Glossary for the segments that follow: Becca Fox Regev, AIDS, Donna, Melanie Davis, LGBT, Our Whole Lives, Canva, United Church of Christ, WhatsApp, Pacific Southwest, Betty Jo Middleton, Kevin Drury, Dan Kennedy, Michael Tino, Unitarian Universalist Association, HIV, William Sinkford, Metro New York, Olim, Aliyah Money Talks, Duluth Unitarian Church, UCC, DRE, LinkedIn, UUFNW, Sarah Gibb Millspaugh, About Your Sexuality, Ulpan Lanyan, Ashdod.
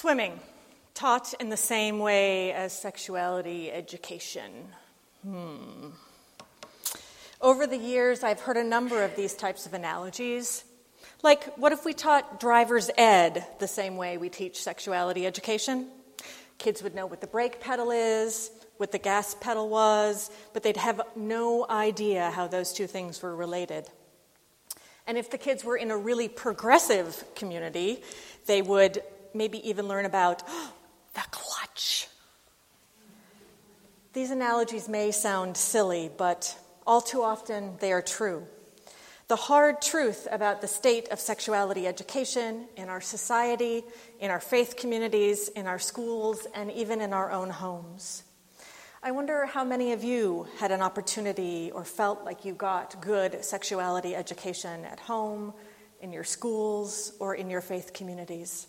Swimming, taught in the same way as sexuality education. Over the years, I've heard a number of these types of analogies. Like, what if we taught driver's ed the same way we teach sexuality education? Kids would know what the brake pedal is, what the gas pedal was, but they'd have no idea how those two things were related. And if the kids were in a really progressive community, they would maybe even learn about the clutch. These analogies may sound silly, but all too often they are true. The hard truth about the state of sexuality education in our society, in our faith communities, in our schools, and even in our own homes. I wonder how many of you had an opportunity or felt like you got good sexuality education at home, in your schools, or in your faith communities.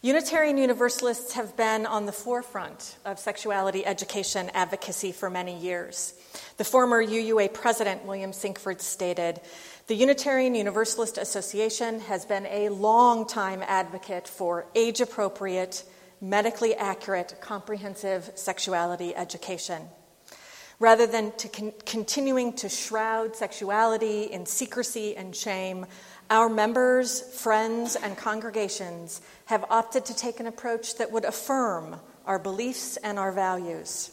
Unitarian Universalists have been on the forefront of sexuality education advocacy for many years. The former UUA president, William Sinkford, stated, "The Unitarian Universalist Association has been a long-time advocate for age-appropriate, medically accurate, comprehensive sexuality education. Rather than to continuing to shroud sexuality in secrecy and shame, our members, friends, and congregations have opted to take an approach that would affirm our beliefs and our values."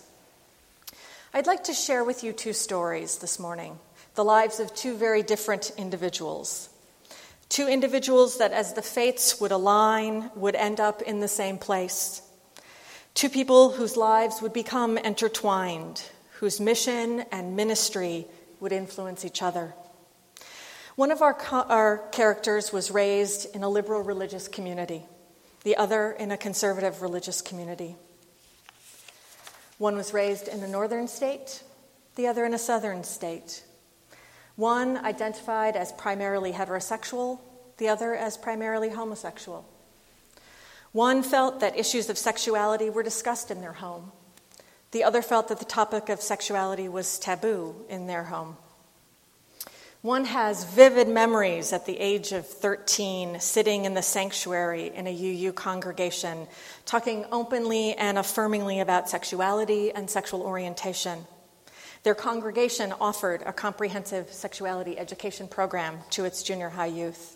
I'd like to share with you two stories this morning, the lives of two very different individuals. Two individuals that, as the fates would align, would end up in the same place. Two people whose lives would become intertwined, whose mission and ministry would influence each other. One of our characters was raised in a liberal religious community, the other in a conservative religious community. One was raised in a northern state, the other in a southern state. One identified as primarily heterosexual, the other as primarily homosexual. One felt that issues of sexuality were discussed in their home. The other felt that the topic of sexuality was taboo in their home. One has vivid memories at the age of 13 sitting in the sanctuary in a UU congregation talking openly and affirmingly about sexuality and sexual orientation. Their congregation offered a comprehensive sexuality education program to its junior high youth.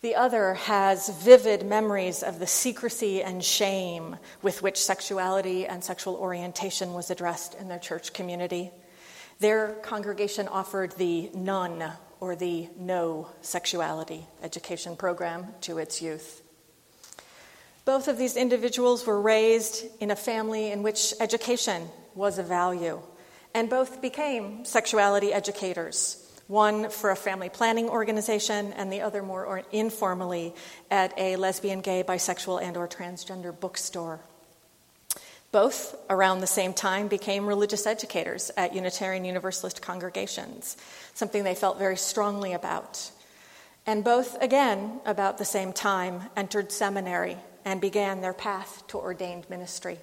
The other has vivid memories of the secrecy and shame with which sexuality and sexual orientation was addressed in their church community. Their congregation offered the none or the no sexuality education program to its youth. Both of these individuals were raised in a family in which education was a value, and both became sexuality educators, one for a family planning organization and the other more informally at a lesbian, gay, bisexual, and/or transgender bookstore. Both, around the same time, became religious educators at Unitarian Universalist congregations, something they felt very strongly about. And both, again, about the same time, entered seminary and began their path to ordained ministry.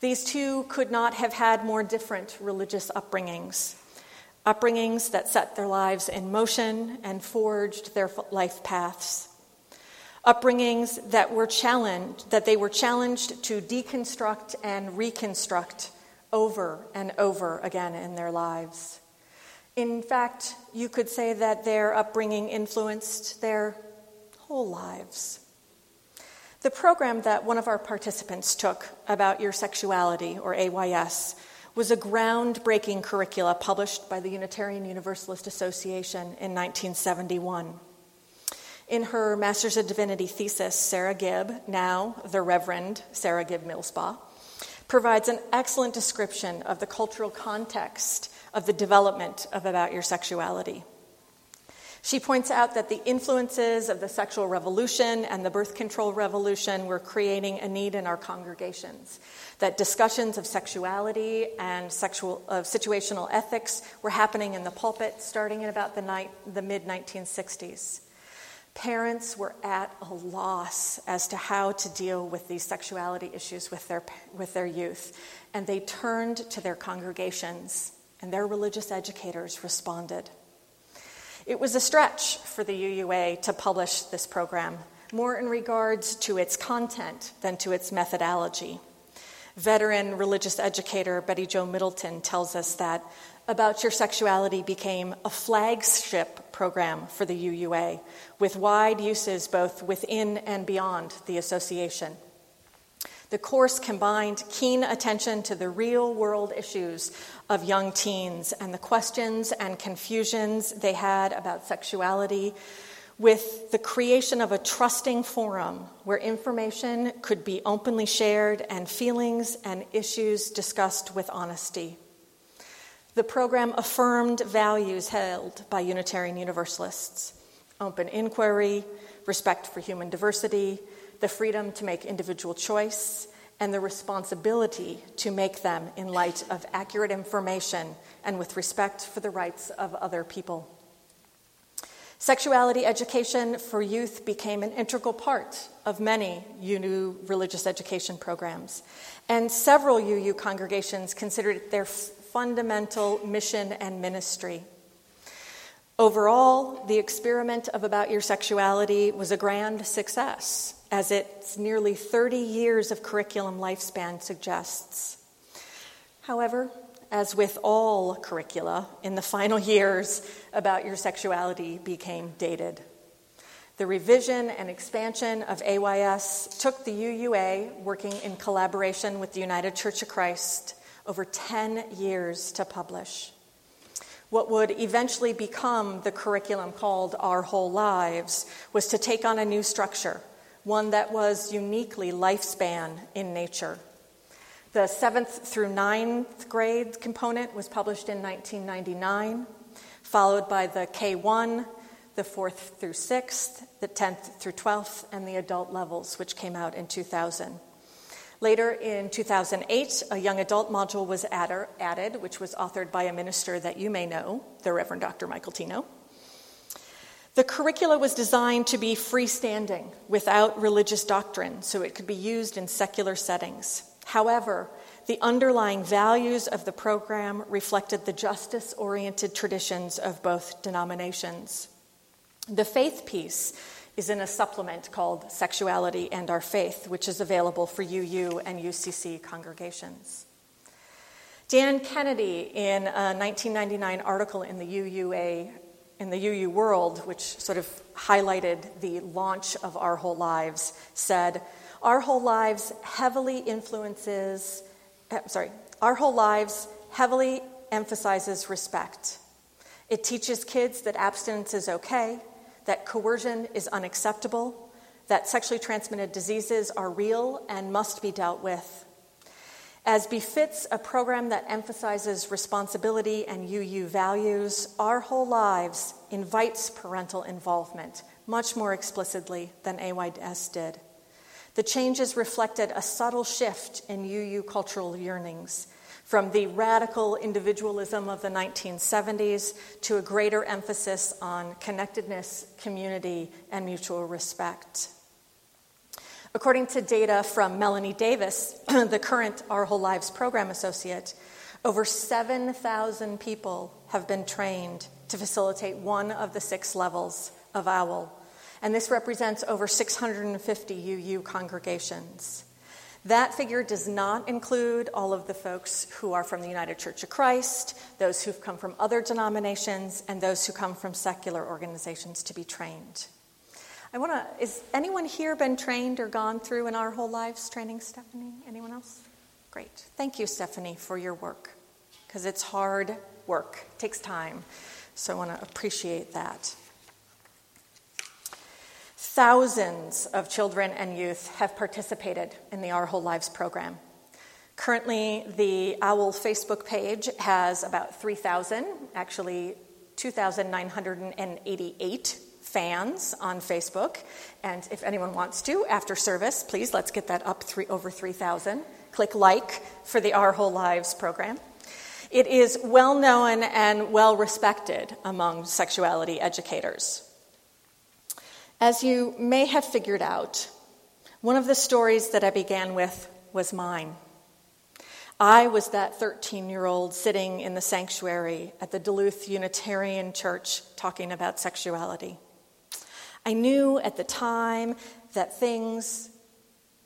These two could not have had more different religious upbringings, upbringings that set their lives in motion and forged their life paths. Upbringings that were challenged, that they were challenged to deconstruct and reconstruct over and over again in their lives. In fact, you could say that their upbringing influenced their whole lives. The program that one of our participants took, About Your Sexuality, or AYS, was a groundbreaking curricula published by the Unitarian Universalist Association in 1971. In her Master's of Divinity thesis, Sarah Gibb, now the Reverend Sarah Gibb Millspaugh, provides an excellent description of the cultural context of the development of About Your Sexuality. She points out that the influences of the sexual revolution and the birth control revolution were creating a need in our congregations, that discussions of sexuality and of situational ethics were happening in the pulpit starting in about the mid-1960s. Parents were at a loss as to how to deal with these sexuality issues with their youth, and they turned to their congregations, and their religious educators responded. It was a stretch for the UUA to publish this program, more in regards to its content than to its methodology. Veteran religious educator Betty Jo Middleton tells us that About Your Sexuality became a flagship program for the UUA, with wide uses both within and beyond the association. The course combined keen attention to the real-world issues of young teens and the questions and confusions they had about sexuality with the creation of a trusting forum where information could be openly shared and feelings and issues discussed with honesty. The program affirmed values held by Unitarian Universalists: open inquiry, respect for human diversity, the freedom to make individual choice, and the responsibility to make them in light of accurate information and with respect for the rights of other people. Sexuality education for youth became an integral part of many UU religious education programs, and several UU congregations considered it their fundamental mission and ministry. Overall, the experiment of About Your Sexuality was a grand success, as its nearly 30 years of curriculum lifespan suggests. However, as with all curricula, in the final years, About Your Sexuality became dated. The revision and expansion of AYS took the UUA, working in collaboration with the United Church of Christ, over 10 years to publish what would eventually become the curriculum called Our Whole Lives, was to take on a new structure, one that was uniquely lifespan in nature. The 7th through 9th grade component was published in 1999, followed by the K-1, the 4th through 6th, the 10th through 12th, and the adult levels, which came out in 2000. Later in 2008, a young adult module was added, which was authored by a minister that you may know, the Reverend Dr. Michael Tino. The curricula was designed to be freestanding, without religious doctrine, so it could be used in secular settings. However, the underlying values of the program reflected the justice-oriented traditions of both denominations. The faith piece is in a supplement called Sexuality and Our Faith, which is available for UU and UCC congregations. Dan Kennedy, in a 1999 article in the UUA, in the UU World, which sort of highlighted the launch of Our Whole Lives, said, Our Whole Lives heavily emphasizes respect. It teaches kids that abstinence is okay, that coercion is unacceptable, that sexually transmitted diseases are real and must be dealt with. As befits a program that emphasizes responsibility and UU values, Our Whole Lives invites parental involvement much more explicitly than AYS did. The changes reflected a subtle shift in UU cultural yearnings, from the radical individualism of the 1970s to a greater emphasis on connectedness, community, and mutual respect. According to data from Melanie Davis, the current Our Whole Lives program associate, over 7,000 people have been trained to facilitate one of the 6 levels of OWL, and this represents over 650 UU congregations. That figure does not include all of the folks who are from the United Church of Christ, those who've come from other denominations, and those who come from secular organizations to be trained. Is anyone here been trained or gone through in Our Whole Lives training, Stephanie? Anyone else? Great. Thank you, Stephanie, for your work, because it's hard work. It takes time, so I want to appreciate that. Thousands of children and youth have participated in the Our Whole Lives program. Currently, the OWL Facebook page has about 3,000, actually 2,988 fans on Facebook. And if anyone wants to, after service, please let's get that up over 3,000. Click like for the Our Whole Lives program. It is well known and well respected among sexuality educators. As you may have figured out, one of the stories that I began with was mine. I was that 13-year-old sitting in the sanctuary at the Duluth Unitarian Church talking about sexuality. I knew at the time that things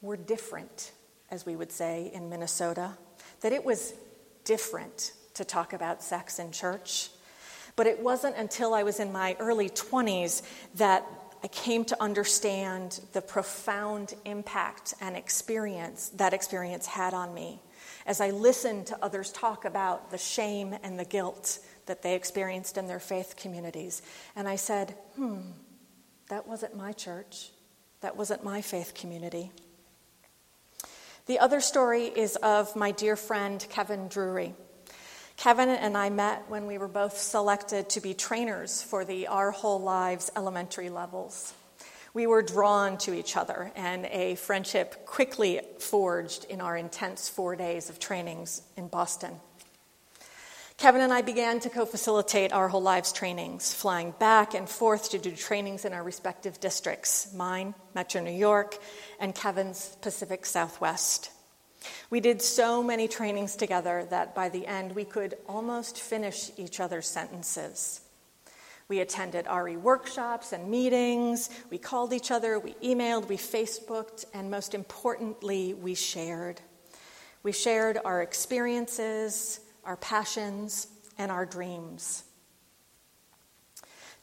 were different, as we would say in Minnesota, that it was different to talk about sex in church. But it wasn't until I was in my early 20s that I came to understand the profound impact and experience that experience had on me, as I listened to others talk about the shame and the guilt that they experienced in their faith communities. And I said, that wasn't my church. That wasn't my faith community. The other story is of my dear friend, Kevin Drury. Kevin and I met when we were both selected to be trainers for the Our Whole Lives elementary levels. We were drawn to each other, and a friendship quickly forged in our intense 4 days of trainings in Boston. Kevin and I began to co-facilitate Our Whole Lives trainings, flying back and forth to do trainings in our respective districts, mine, Metro New York, and Kevin's Pacific Southwest. We did so many trainings together that by the end we could almost finish each other's sentences. We attended RE workshops and meetings, we called each other, we emailed, we Facebooked, and most importantly, we shared. We shared our experiences, our passions, and our dreams.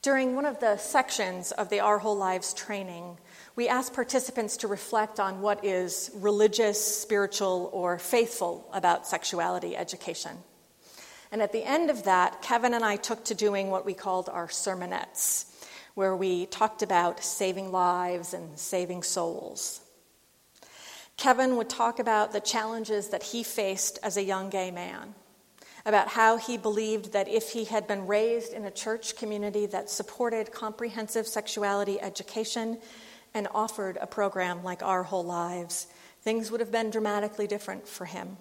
During one of the sections of the Our Whole Lives training, we asked participants to reflect on what is religious, spiritual, or faithful about sexuality education. And at the end of that, Kevin and I took to doing what we called our sermonettes, where we talked about saving lives and saving souls. Kevin would talk about the challenges that he faced as a young gay man, about how he believed that if he had been raised in a church community that supported comprehensive sexuality education and offered a program like Our Whole Lives, things would have been dramatically different for him.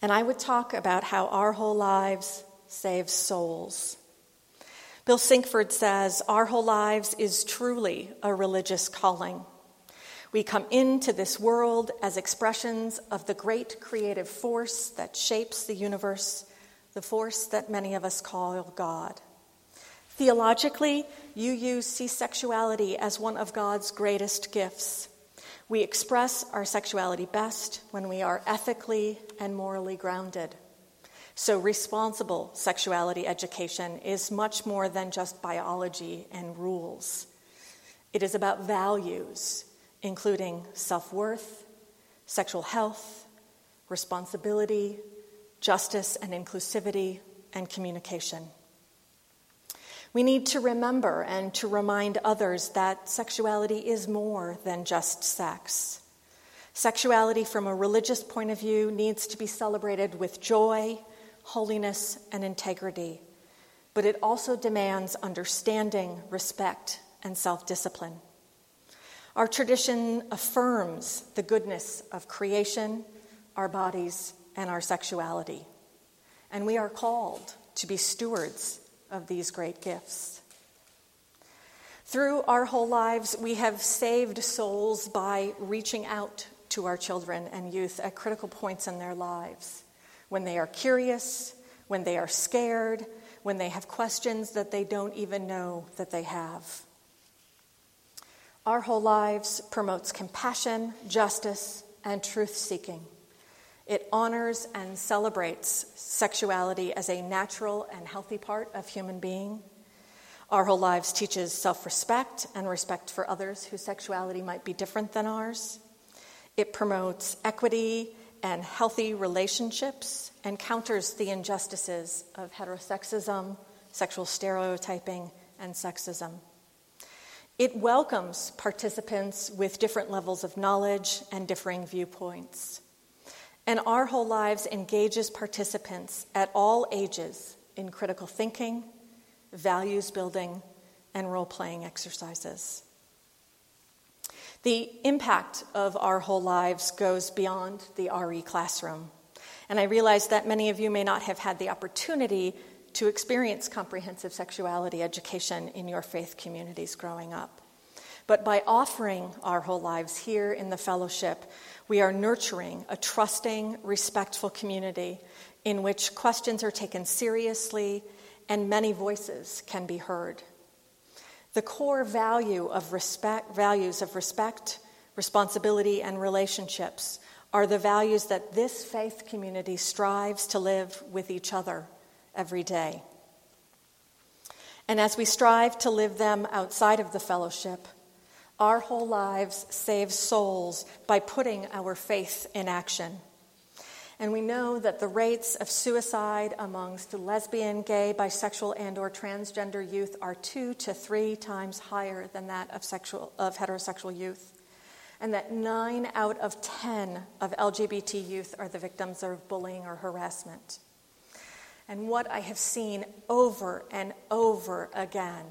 And I would talk about how Our Whole Lives saves souls. Bill Sinkford says, "Our Whole Lives is truly a religious calling. We come into this world as expressions of the great creative force that shapes the universe, the force that many of us call God. Theologically, you see sexuality as one of God's greatest gifts. We express our sexuality best when we are ethically and morally grounded. So responsible sexuality education is much more than just biology and rules. It is about values, including self-worth, sexual health, responsibility, justice and inclusivity, and communication. We need to remember and to remind others that sexuality is more than just sex. Sexuality from a religious point of view needs to be celebrated with joy, holiness, and integrity, but it also demands understanding, respect, and self-discipline. Our tradition affirms the goodness of creation, our bodies, and our sexuality, and we are called to be stewards of these great gifts. Through Our Whole Lives, we have saved souls by reaching out to our children and youth at critical points in their lives, when they are curious, when they are scared, when they have questions that they don't even know that they have. Our Whole Lives promotes compassion, justice, and truth-seeking. It honors and celebrates sexuality as a natural and healthy part of human being. Our Whole Lives teaches self-respect and respect for others whose sexuality might be different than ours. It promotes equity and healthy relationships and counters the injustices of heterosexism, sexual stereotyping, and sexism. It welcomes participants with different levels of knowledge and differing viewpoints. And Our Whole Lives engages participants at all ages in critical thinking, values building, and role-playing exercises. The impact of Our Whole Lives goes beyond the RE classroom. And I realize that many of you may not have had the opportunity to experience comprehensive sexuality education in your faith communities growing up. But by offering Our Whole Lives here in the fellowship, we are nurturing a trusting, respectful community in which questions are taken seriously and many voices can be heard. the core values of respect, responsibility, and relationships are the values that this faith community strives to live with each other every day. And as we strive to live them outside of the fellowship, Our Whole Lives save souls by putting our faith in action. And we know that the rates of suicide amongst lesbian, gay, bisexual, and or transgender youth are 2 to 3 times higher than that of heterosexual youth. And that 9 out of 10 of LGBT youth are the victims of bullying or harassment. And what I have seen over and over again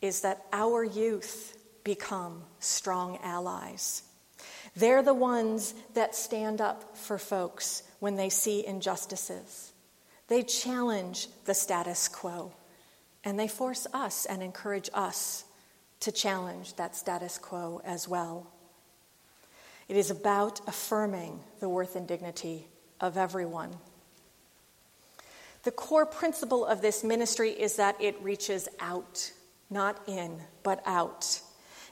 is that our youth become strong allies. They're the ones that stand up for folks when they see injustices. They challenge the status quo, and they force us and encourage us to challenge that status quo as well. It is about affirming the worth and dignity of everyone. The core principle of this ministry is that it reaches out, not in, but out.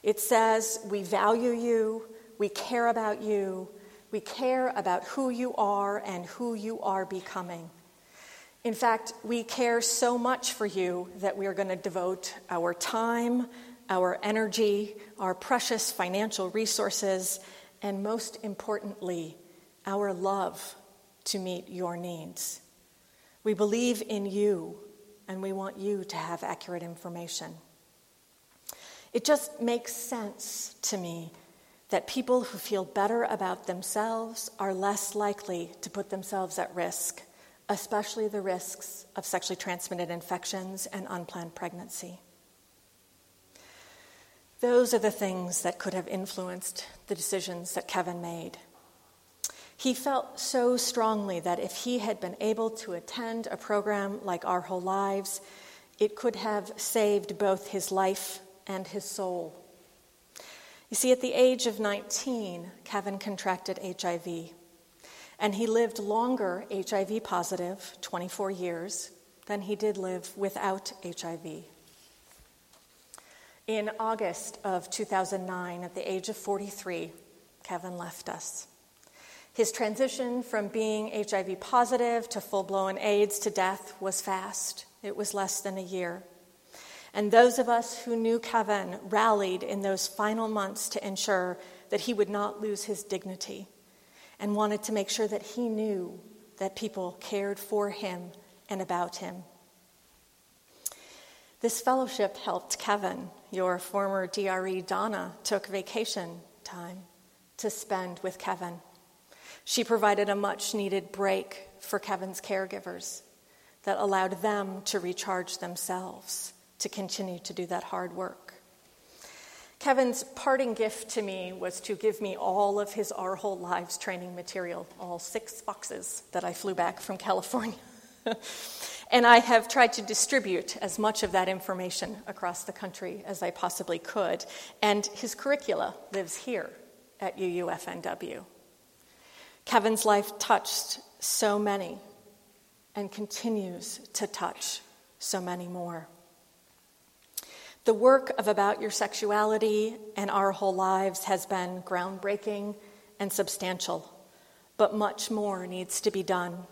It says, we value you, we care about you, we care about who you are and who you are becoming. In fact, we care so much for you that we are going to devote our time, our energy, our precious financial resources, and most importantly, our love to meet your needs. We believe in you, and we want you to have accurate information. It just makes sense to me that people who feel better about themselves are less likely to put themselves at risk, especially the risks of sexually transmitted infections and unplanned pregnancy. Those are the things that could have influenced the decisions that Kevin made. He felt so strongly that if he had been able to attend a program like Our Whole Lives, it could have saved both his life and his soul. You see, at the age of 19, Kevin contracted HIV, and he lived longer HIV positive, 24 years, than he did live without HIV. In August of 2009, at the age of 43, Kevin left us. His transition from being HIV positive to full-blown AIDS to death was fast. It was less than a year. And those of us who knew Kevin rallied in those final months to ensure that he would not lose his dignity and wanted to make sure that he knew that people cared for him and about him. This fellowship helped Kevin. Your former DRE, Donna, took vacation time to spend with Kevin. She provided a much-needed break for Kevin's caregivers that allowed them to recharge themselves, to continue to do that hard work. Kevin's parting gift to me was to give me all of his Our Whole Lives training material, all 6 boxes that I flew back from California. And I have tried to distribute as much of that information across the country as I possibly could. And his curricula lives here at UUFNW. Kevin's life touched so many and continues to touch so many more. The work of About Your Sexuality and Our Whole Lives has been groundbreaking and substantial, but much more needs to be done.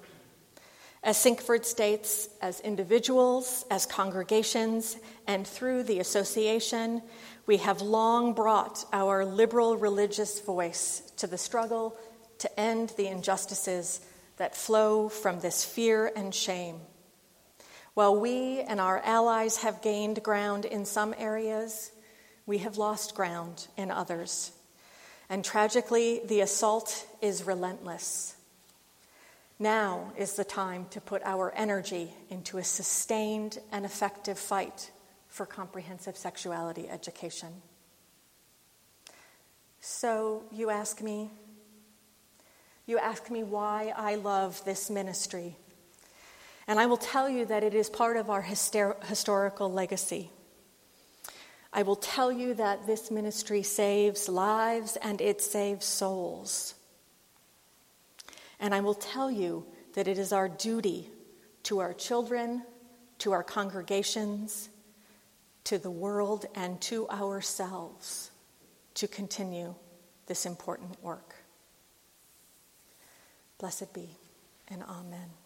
As Sinkford states, as individuals, as congregations, and through the association, we have long brought our liberal religious voice to the struggle to end the injustices that flow from this fear and shame. While we and our allies have gained ground in some areas, we have lost ground in others. And tragically, the assault is relentless. Now is the time to put our energy into a sustained and effective fight for comprehensive sexuality education. So you ask me why I love this ministry. And I will tell you that it is part of our historical legacy. I will tell you that this ministry saves lives and it saves souls. And I will tell you that it is our duty to our children, to our congregations, to the world and to ourselves to continue this important work. Blessed be, and amen.